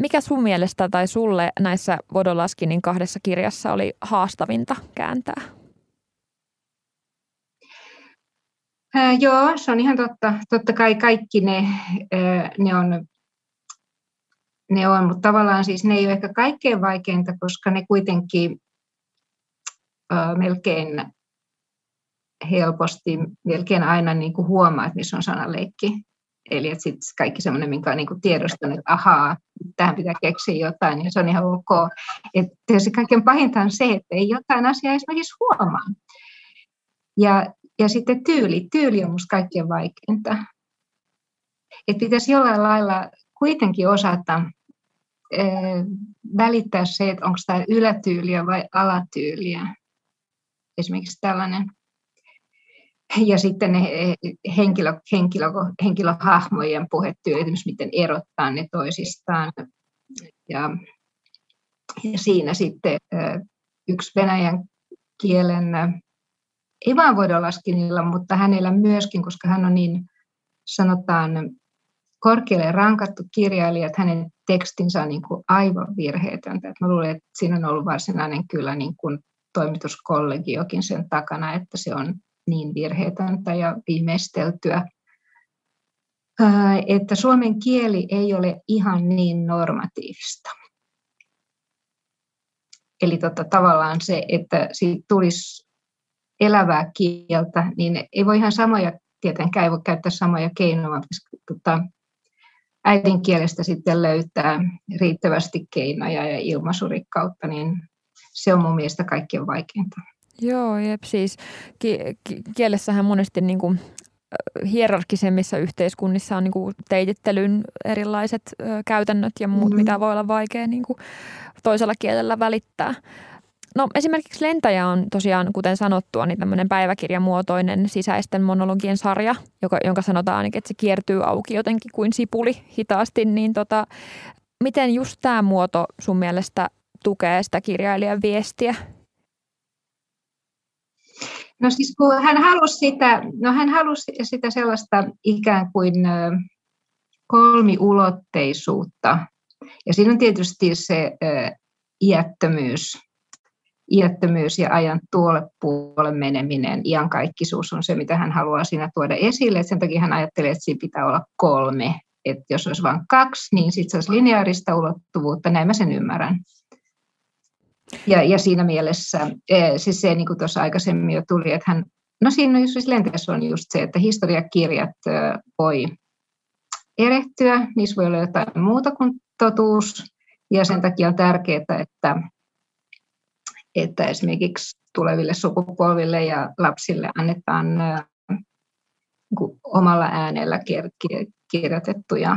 mikä sun mielestä tai sulle näissä Vodolanskinin kahdessa kirjassa oli haastavinta kääntää? Äh, joo, se on ihan totta. Totta kai kaikki ne, äh, ne on, ne on, mutta tavallaan siis ne ei ole ehkä kaikkein vaikeinta, koska ne kuitenkin äh, melkein helposti melkein aina niin kuin huomaa, että missä on sanaleikki. Eli että sit kaikki semmoinen, minkä on niin kuin tiedostanut, että ahaa, tähän pitää keksiä jotain, ja se on ihan ok. Että se kaikkein pahinta on se, että ei jotain asiaa esimerkiksi huomaa. Ja, ja sitten tyyli. Tyyli on musta kaikkein vaikeinta. Että pitäisi jollain lailla kuitenkin osata ö, välittää se, että onko tämä ylätyyliä vai alatyyliä. Esimerkiksi tällainen. Ja sitten ne henkilö, henkilö, henkilöhahmojen puhetyyli, miten erottaa ne toisistaan. Ja, ja siinä sitten yksi venäjän kielen, ei vaan Vodolaskinilla, mutta hänellä myöskin, koska hän on niin sanotaan korkealle rankattu kirjailija, että hänen tekstinsä on niin kuin aivan virheetöntä. Mä luulen, että siinä on ollut varsinainen kyllä niin kuin toimituskollegiokin sen takana, että se on niin virheetöntä ja viimeisteltyä, että suomen kieli ei ole ihan niin normatiivista. Eli tota, tavallaan se, että siitä tulisi elävää kieltä, niin ei voi ihan samoja, tietenkään ei voi käyttää samoja keinoja, vaan tota, äidinkielestä sitten löytää riittävästi keinoja ja ilmaisurikkautta, niin se on mun mielestä kaikkein vaikeinta. Joo, jep, siis ki- ki- kielessähän monesti niin kuin hierarkisemmissa yhteiskunnissa on niin kuin teitittelyn erilaiset ö, käytännöt ja muut, mm-hmm. mitä voi olla vaikea niin kuin toisella kielellä välittää. No esimerkiksi Lentäjä on tosiaan, kuten sanottua, niin tämmöinen päiväkirjamuotoinen sisäisten monologien sarja, joka, jonka sanotaan ainakin, että se kiertyy auki jotenkin kuin sipuli hitaasti. Niin tota, miten just tämä muoto sun mielestä tukee sitä kirjailijan viestiä? No siis kun hän halusi sitä, no hän halusi sitä sellaista ikään kuin kolmiulotteisuutta. Ja siinä on tietysti se iättömyys, iättömyys ja ajan tuolle puolelle meneminen, iankaikkisuus on se, mitä hän haluaa siinä tuoda esille. Sen takia hän ajattelee, että siinä pitää olla kolme. Että jos olisi vain kaksi, niin sitten se olisi lineaarista ulottuvuutta, näin mä sen ymmärrän. Ja, ja siinä mielessä, siis se niin kuin tuossa aikaisemmin jo tuli, että hän, no siinä siis lenteessä on just se, että historiakirjat voi erehtyä, niissä voi olla jotain muuta kuin totuus, ja sen takia on tärkeää, että, että esimerkiksi tuleville sukupolville ja lapsille annetaan niin omalla äänellä kirjoitettuja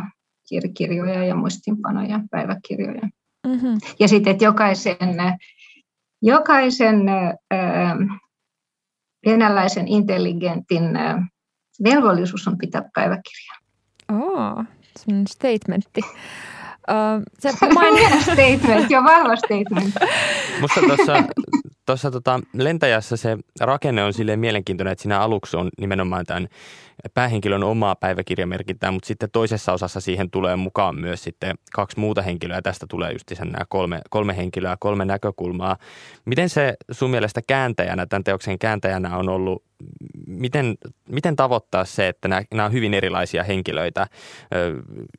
kirjoja ja muistinpanoja, päiväkirjoja. Mm-hmm. Ja sitten, että jokaisen, jokaisen ää, venäläisen intelligentin ää, velvollisuus on pitää päiväkirjaa. Oh, semmoinen statementti. Uh, se main... statement, jo vahva statement. Musta tuossa, tuossa tota lentäjässä se rakenne on silleen mielenkiintoinen, että siinä aluksi on nimenomaan tämän päähenkilön omaa päiväkirjamerkintää, mutta sitten toisessa osassa siihen tulee mukaan myös sitten kaksi muuta henkilöä. Tästä tulee just nämä kolme, kolme henkilöä, kolme näkökulmaa. Miten se sun mielestä kääntäjänä, tämän teoksen kääntäjänä on ollut, miten, miten tavoittaa se, että nämä, nämä on hyvin erilaisia henkilöitä?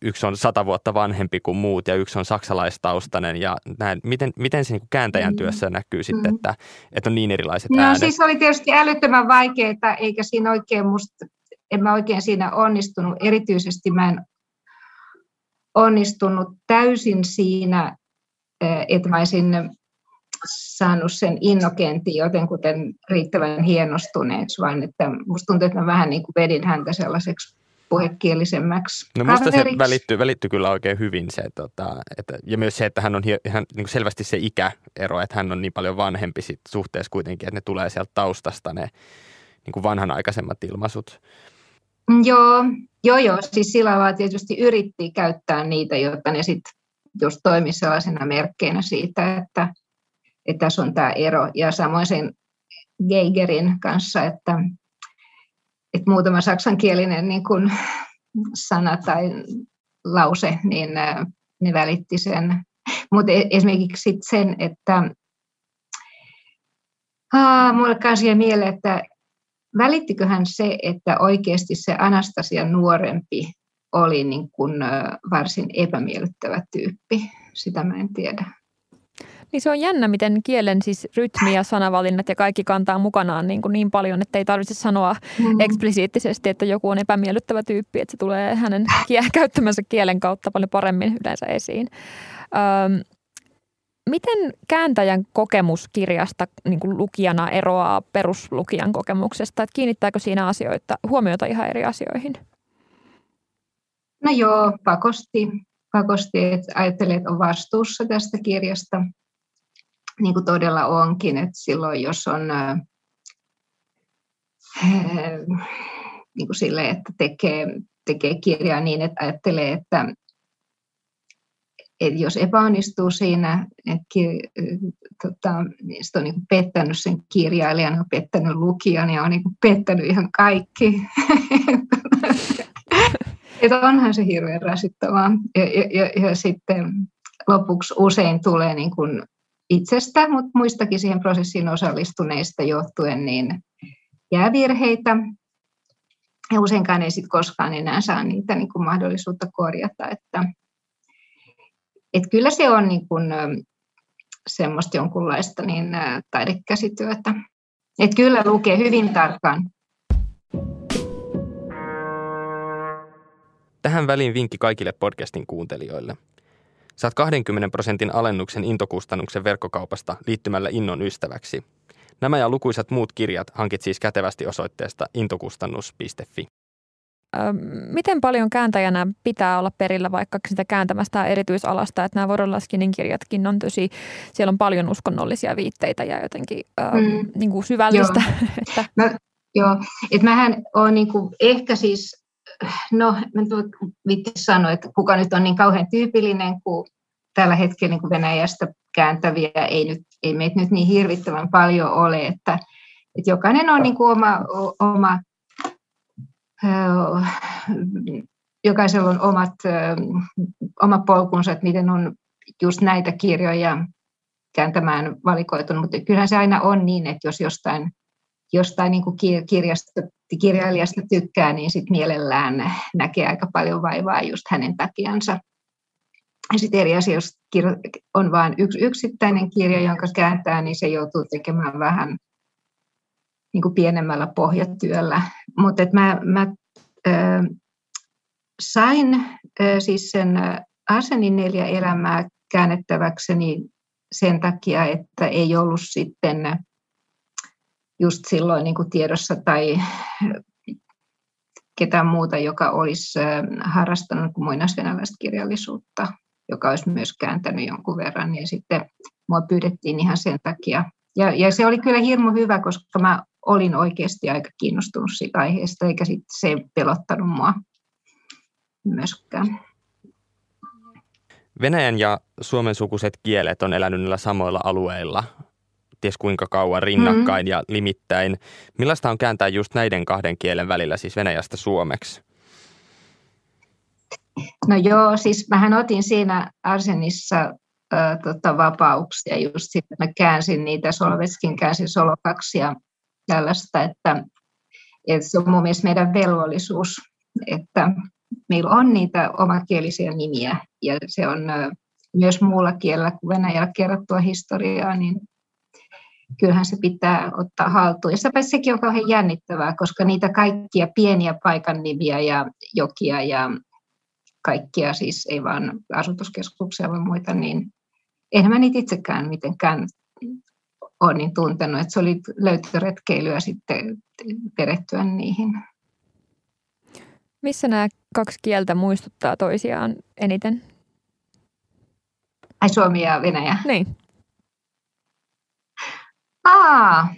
Yksi on sata vuotta vanhempi kuin muut ja yksi on saksalaistaustainen. Ja näin, miten, miten se kääntäjän työssä näkyy sitten, että, että on niin erilaiset äänet? No siis oli tietysti älyttömän vaikeaa, eikä siinä oikein musta... En mä oikein siinä onnistunut. Erityisesti mä en onnistunut täysin siinä, että mä olisin saanut sen innokentin jotenkuten riittävän hienostuneeksi, vaan että musta tuntuu, että mä vähän niin kuin vedin häntä sellaiseksi puhekielisemmäksi. No musta se välittyy, välittyy kyllä oikein hyvin se, tota, että, ja myös se, että hän on ihan niin selvästi se ikäero, että hän on niin paljon vanhempi sit suhteessa kuitenkin, että ne tulee sieltä taustasta ne niin kuin vanhanaikaisemmat ilmaisut. Joo, joo, joo. Siis sillä tavalla tietysti yritti käyttää niitä, jotta ne sitten just toimii sellaisena merkkeinä siitä, että, että tässä on tämä ero. Ja samoin sen Geigerin kanssa, että, että muutama saksankielinen niin kuin sana tai lause, niin ne välitti sen. Mutta esimerkiksi sit sen, että aa, mulle kanssa jäi mieleen, että välittiköhän se, että oikeasti se Anastasia nuorempi oli niin kuin varsin epämiellyttävä tyyppi? Sitä mä en tiedä. Niin se on jännä, miten kielen siis rytmi ja sanavalinnat ja kaikki kantaa mukanaan niin, kuin niin paljon, että ei tarvitse sanoa mm. eksplisiittisesti, että joku on epämiellyttävä tyyppi, että se tulee hänen käyttämänsä kielen kautta paljon paremmin yleensä esiin. Öm, Miten kääntäjän kokemus kirjasta niin kuin lukijana eroaa peruslukijan kokemuksesta? Että kiinnittääkö siinä asioita, huomiota ihan eri asioihin? No joo, pakosti. Pakosti, että ajattelee, että on vastuussa tästä kirjasta, niin kuin todella onkin. Että silloin, jos on äh, niin kuin sille, että tekee, tekee kirjaa niin, että ajattelee, että Et jos epäonnistuu siinä, että tota, niin on niinku pettänyt sen kirjailijan, on pettänyt lukijan ja on niinku pettänyt ihan kaikki. Et onhan se hirveän rasittavaa. Ja, ja, ja sitten lopuksi usein tulee niinku itsestä, mutta muistakin siihen prosessiin osallistuneista johtuen, niin jää virheitä. Ja useinkaan ei sit koskaan enää saa niitä niinku mahdollisuutta korjata, että Että kyllä se on niin kuin semmoista jonkunlaista niin taidekäsityötä. Että kyllä lukee hyvin tarkkaan. Tähän väliin vinkki kaikille podcastin kuuntelijoille. Saat kaksikymmentä prosentin alennuksen Intokustannuksen verkkokaupasta liittymällä Innon ystäväksi. Nämä ja lukuisat muut kirjat hankit siis kätevästi osoitteesta intokustannus piste fi. Miten paljon kääntäjänä pitää olla perillä vaikka sitä kääntämästä erityisalasta, että nämä Voronlaskinin kirjatkin on tosi, siellä on paljon uskonnollisia viitteitä ja jotenkin mm. äm, niin kuin syvällistä. Joo, että mä, joo. Et mähän on niin kuin ehkä siis, no mä viittin sanoa, että kuka nyt on niin kauhean tyypillinen, kun tällä hetkellä niin kuin Venäjästä kääntäviä ei, nyt, ei meitä nyt niin hirvittävän paljon ole, että Että jokainen on niin kuin oma, oma jokaisella on omat, oma polkunsa, että miten on just näitä kirjoja kääntämään valikoitunut, mutta kyllähän se aina on niin, että jos jostain, jostain niin kuin kirjasta, kirjailijasta tykkää, niin sit mielellään näkee aika paljon vaivaa just hänen takiansa. Ja sitten eri asia, jos on vain yksi yksittäinen kirja, jonka kääntää, niin se joutuu tekemään vähän niin kuin pienemmällä pohjatyöllä. Mutta mä, mä äh, sain äh, siis sen Asenin neljä elämää käännettäväkseni sen takia, että ei ollut sitten just silloin niin kuin tiedossa tai ketään muuta, joka olisi äh, harrastanut muinaisvenäläistä kirjallisuutta, joka olisi myös kääntänyt jonkun verran. Ja sitten mua pyydettiin ihan sen takia. Ja, ja se oli kyllä hirmu hyvä, koska mä olin oikeasti aika kiinnostunut siitä aiheesta, eikä sit se pelottanut mua myöskään. Venäjän ja suomen sukuiset kielet on elänyt niillä samoilla alueilla, ties kuinka kauan rinnakkain mm. ja limittäin. Millaista on kääntää just näiden kahden kielen välillä, siis Venäjästä suomeksi? No joo, siis mähän otin siinä Arsenissa ää, tota, vapauksia just sitten, mä käänsin niitä, Solovetskin käänsin solokaksi ja tällaista, että, että se on mun mielestä meidän velvollisuus, että meillä on niitä omakielisiä nimiä ja se on ä, myös muulla kielellä kuin Venäjällä kerrottua historiaa, niin kyllähän se pitää ottaa haltuun. Ja sepä sekin on kauhean jännittävää, koska niitä kaikkia pieniä paikan nimiä ja jokia ja kaikkia, siis ei vaan asutuskeskuksia vai muita, niin enhän mä niitä itsekään mitenkään ole niin tuntenut, että se oli löytöretkeilyä sitten perehtyä niihin. Missä nämä kaksi kieltä muistuttaa toisiaan eniten? Ai suomi ja Venäjä? Niin. Aa,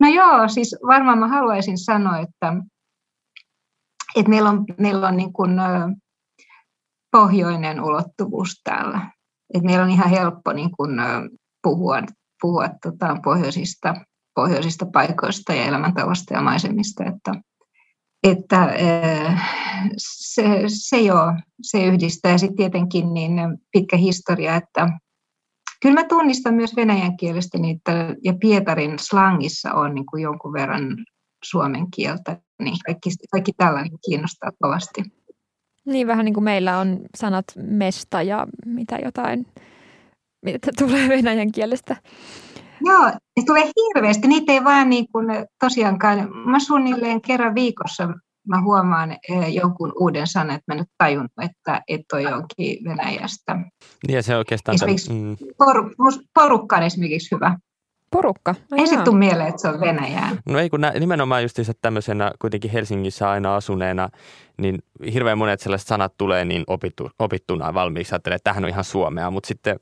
no joo, siis varmaan mä haluaisin sanoa, että Et meillä on, meillä on niin kuin pohjoinen ulottuvuus täällä. Et meillä on ihan helppo niin kuin puhua, puhua tota pohjoisista, pohjoisista paikoista ja elämäntavasta ja maisemista. Että, että se, se, joo, se yhdistää. Ja sitten tietenkin niin pitkä historia, että kyllä mä tunnistan myös venäjän kielestä niitä, ja Pietarin slangissa on niin kuin jonkun verran suomen kieltä, niin kaikki, kaikki tällainen kiinnostaa kovasti. Niin, vähän niin kuin meillä on sanat mesta ja mitä jotain, mitä tulee venäjän kielestä. Joo, ne tulee hirveästi. Niitä ei vaan niin kuin tosiaankaan, mä suunnilleen kerran viikossa mä huomaan jonkun uuden sanan, että mä nyt tajun, että et toi onkin Venäjästä. Ja se oikeastaan esimerkiksi mm. por, porukka on esimerkiksi hyvä. Porukka. No ei se tule mieleen, että se on Venäjää. No ei, kun nä, nimenomaan just tämmöisenä kuitenkin Helsingissä aina asuneena, niin hirveän monet sellaiset sanat tulee niin opittu, opittuna valmiiksi. Ajattelee, että tämähän on ihan suomea, mutta sitten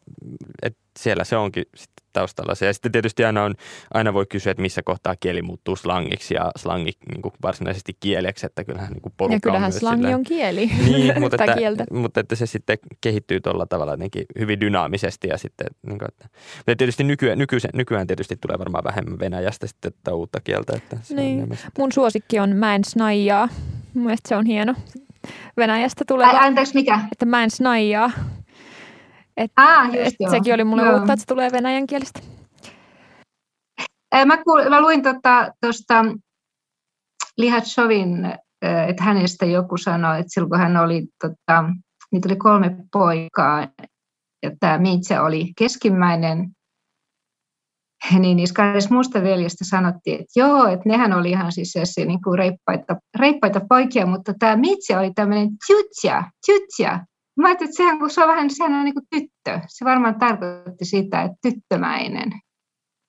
et siellä se onkin sitten taustalla se. Ja sitten tietysti aina, on, aina voi kysyä, että missä kohtaa kieli muuttuu slangiksi ja slangi niin kuin varsinaisesti kieleksi, että kyllähän niin kuin porukka ja kyllähän on slangi silleen, on kieli. Niin, mutta, että, mutta että se sitten kehittyy tuolla tavalla jotenkin hyvin dynaamisesti. Ja sitten, niin kuin, että, mutta tietysti nykyään, nykyään, nykyään tietysti tulee varmaan vähemmän Venäjästä sitten tätä uutta kieltä. Että se niin. On mun suosikki on mä en snaijaa. Mun mielestä se on hieno. Venäjästä tulee. Ai, anteeksi, mikä? Että mä en snaijaa. Et, ah, et sekin oli mulle uutta, että se tulee venäjän kielestä. Mä, kuul, mä luin tuosta tota, Lihatsovin, että hänestä joku sanoi, että silloin kun hän oli, tota, niitä oli kolme poikaa, ja tämä Miitsa oli keskimmäinen, niin niissä kahdessa muusta veljestä sanottiin, että joo, että nehän oli ihan siis se, niin kuin reippaita, reippaita poikia, mutta tämä Miitsa oli tämmöinen tjutja, tjutja. Mä ajattelin, että sehän, kun se on vähän, sehän on niin kuin tyttö. Se varmaan tarkoitti sitä, että tyttömäinen.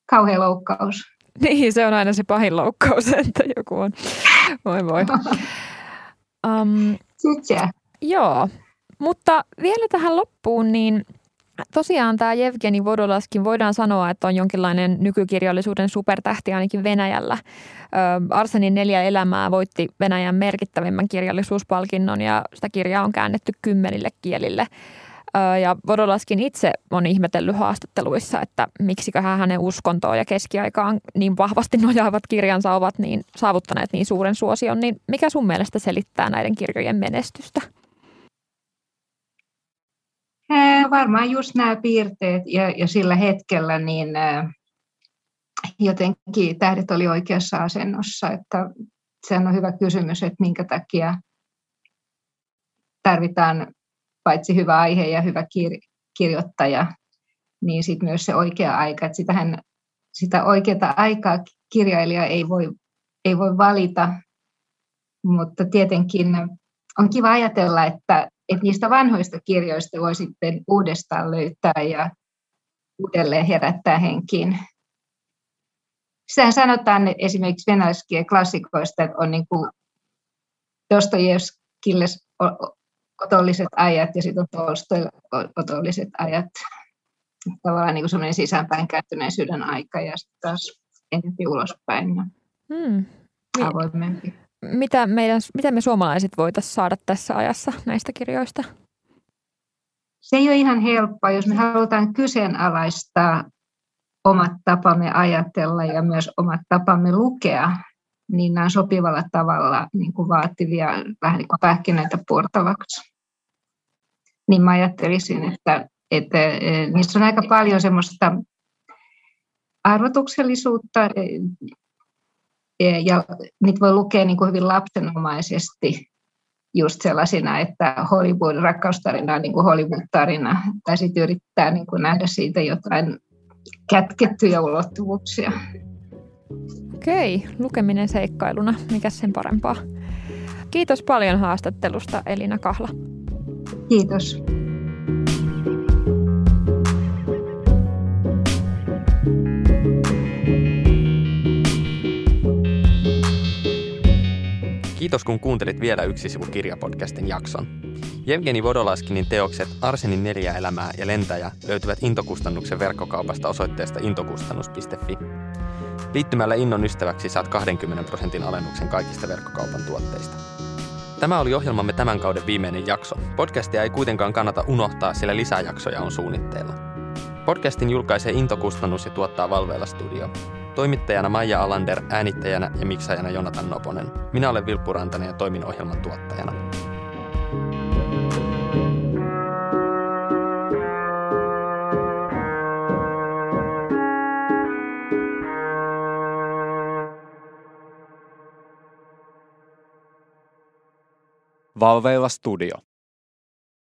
Kauhea loukkaus. Niin, se on aina se pahin loukkaus, että joku on. Voi voi. Um, joo, mutta vielä tähän loppuun, niin tosiaan tämä Jevgeni Vodolaskin voidaan sanoa, että on jonkinlainen nykykirjallisuuden supertähti ainakin Venäjällä. Arsenin neljä elämää voitti Venäjän merkittävimmän kirjallisuuspalkinnon ja sitä kirjaa on käännetty kymmenille kielille. Ja Vodolaskin itse on ihmetellyt haastatteluissa, että miksiköhän hänen uskontoon ja keskiaikaan niin vahvasti nojaavat kirjansa ovat niin saavuttaneet niin suuren suosion. Niin mikä sun mielestä selittää näiden kirjojen menestystä? Varmaan just nämä piirteet ja, ja sillä hetkellä niin jotenkin tähdet oli oikeassa asennossa. Että sehän on hyvä kysymys, että minkä takia tarvitaan paitsi hyvä aihe ja hyvä kir- kirjoittaja, niin sitten myös se oikea aika. Et sitähän, sitä oikeaa aikaa kirjailija ei voi, ei voi valita, mutta tietenkin on kiva ajatella, että, että niistä vanhoista kirjoista voi sitten uudestaan löytää ja uudelleen herättää henkiin. Sitähän sanotaan esimerkiksi venäläiskien klassikoista, että on niin kuin Dostojevskille otolliset ajat ja sitten on Tolstoilla otolliset ajat. Tavallaan niin kuin semmoinen sisäänpäin kääntyneisyyden aika ja sitten taas enemmän ulospäin ja hmm. avoimempi. Mitä, meidän, mitä me suomalaiset voitaisiin saada tässä ajassa näistä kirjoista? Se ei ole ihan helppoa, jos me halutaan kyseenalaistaa omat tapamme ajatella ja myös omat tapamme lukea, niin nämä sopivalla tavalla niin kuin vaativia, vähän niin kuin pähkinöitä puurtavaksi. Niin mä ajattelisin, että, että niissä on aika paljon semmoista arvotuksellisuutta ja niitä voi lukea niin kuin hyvin lapsenomaisesti just sellaisina, että Hollywood, rakkaustarina on niin kuin Hollywood-tarina, tai sitten yrittää niin kuin nähdä siitä jotain kätkettyjä ulottuvuuksia. Okei, lukeminen seikkailuna. Mikäs sen parempaa? Kiitos paljon haastattelusta, Elina Kahla. Kiitos. Kiitos kun kuuntelit vielä Yksi sivu -kirjapodcastin jakson. Jevgeni Vodolaskinin teokset Arsenin neljä elämää ja Lentäjä löytyvät Intokustannuksen verkkokaupasta osoitteesta intokustannus piste fi. Liittymällä Innon ystäväksi saat kaksikymmentä prosentin alennuksen kaikista verkkokaupan tuotteista. Tämä oli ohjelmamme tämän kauden viimeinen jakso. Podcastia ei kuitenkaan kannata unohtaa, sillä lisää jaksoja on suunnitteilla. Podcastin julkaisee Intokustannus ja tuottaa Valveilla Studio. Toimittajana Maija Alander, äänittäjänä ja miksaajana Jonatan Noponen. Minä olen Vilppu Rantanen ja toimin ohjelman tuottajana. Valveilla Studio.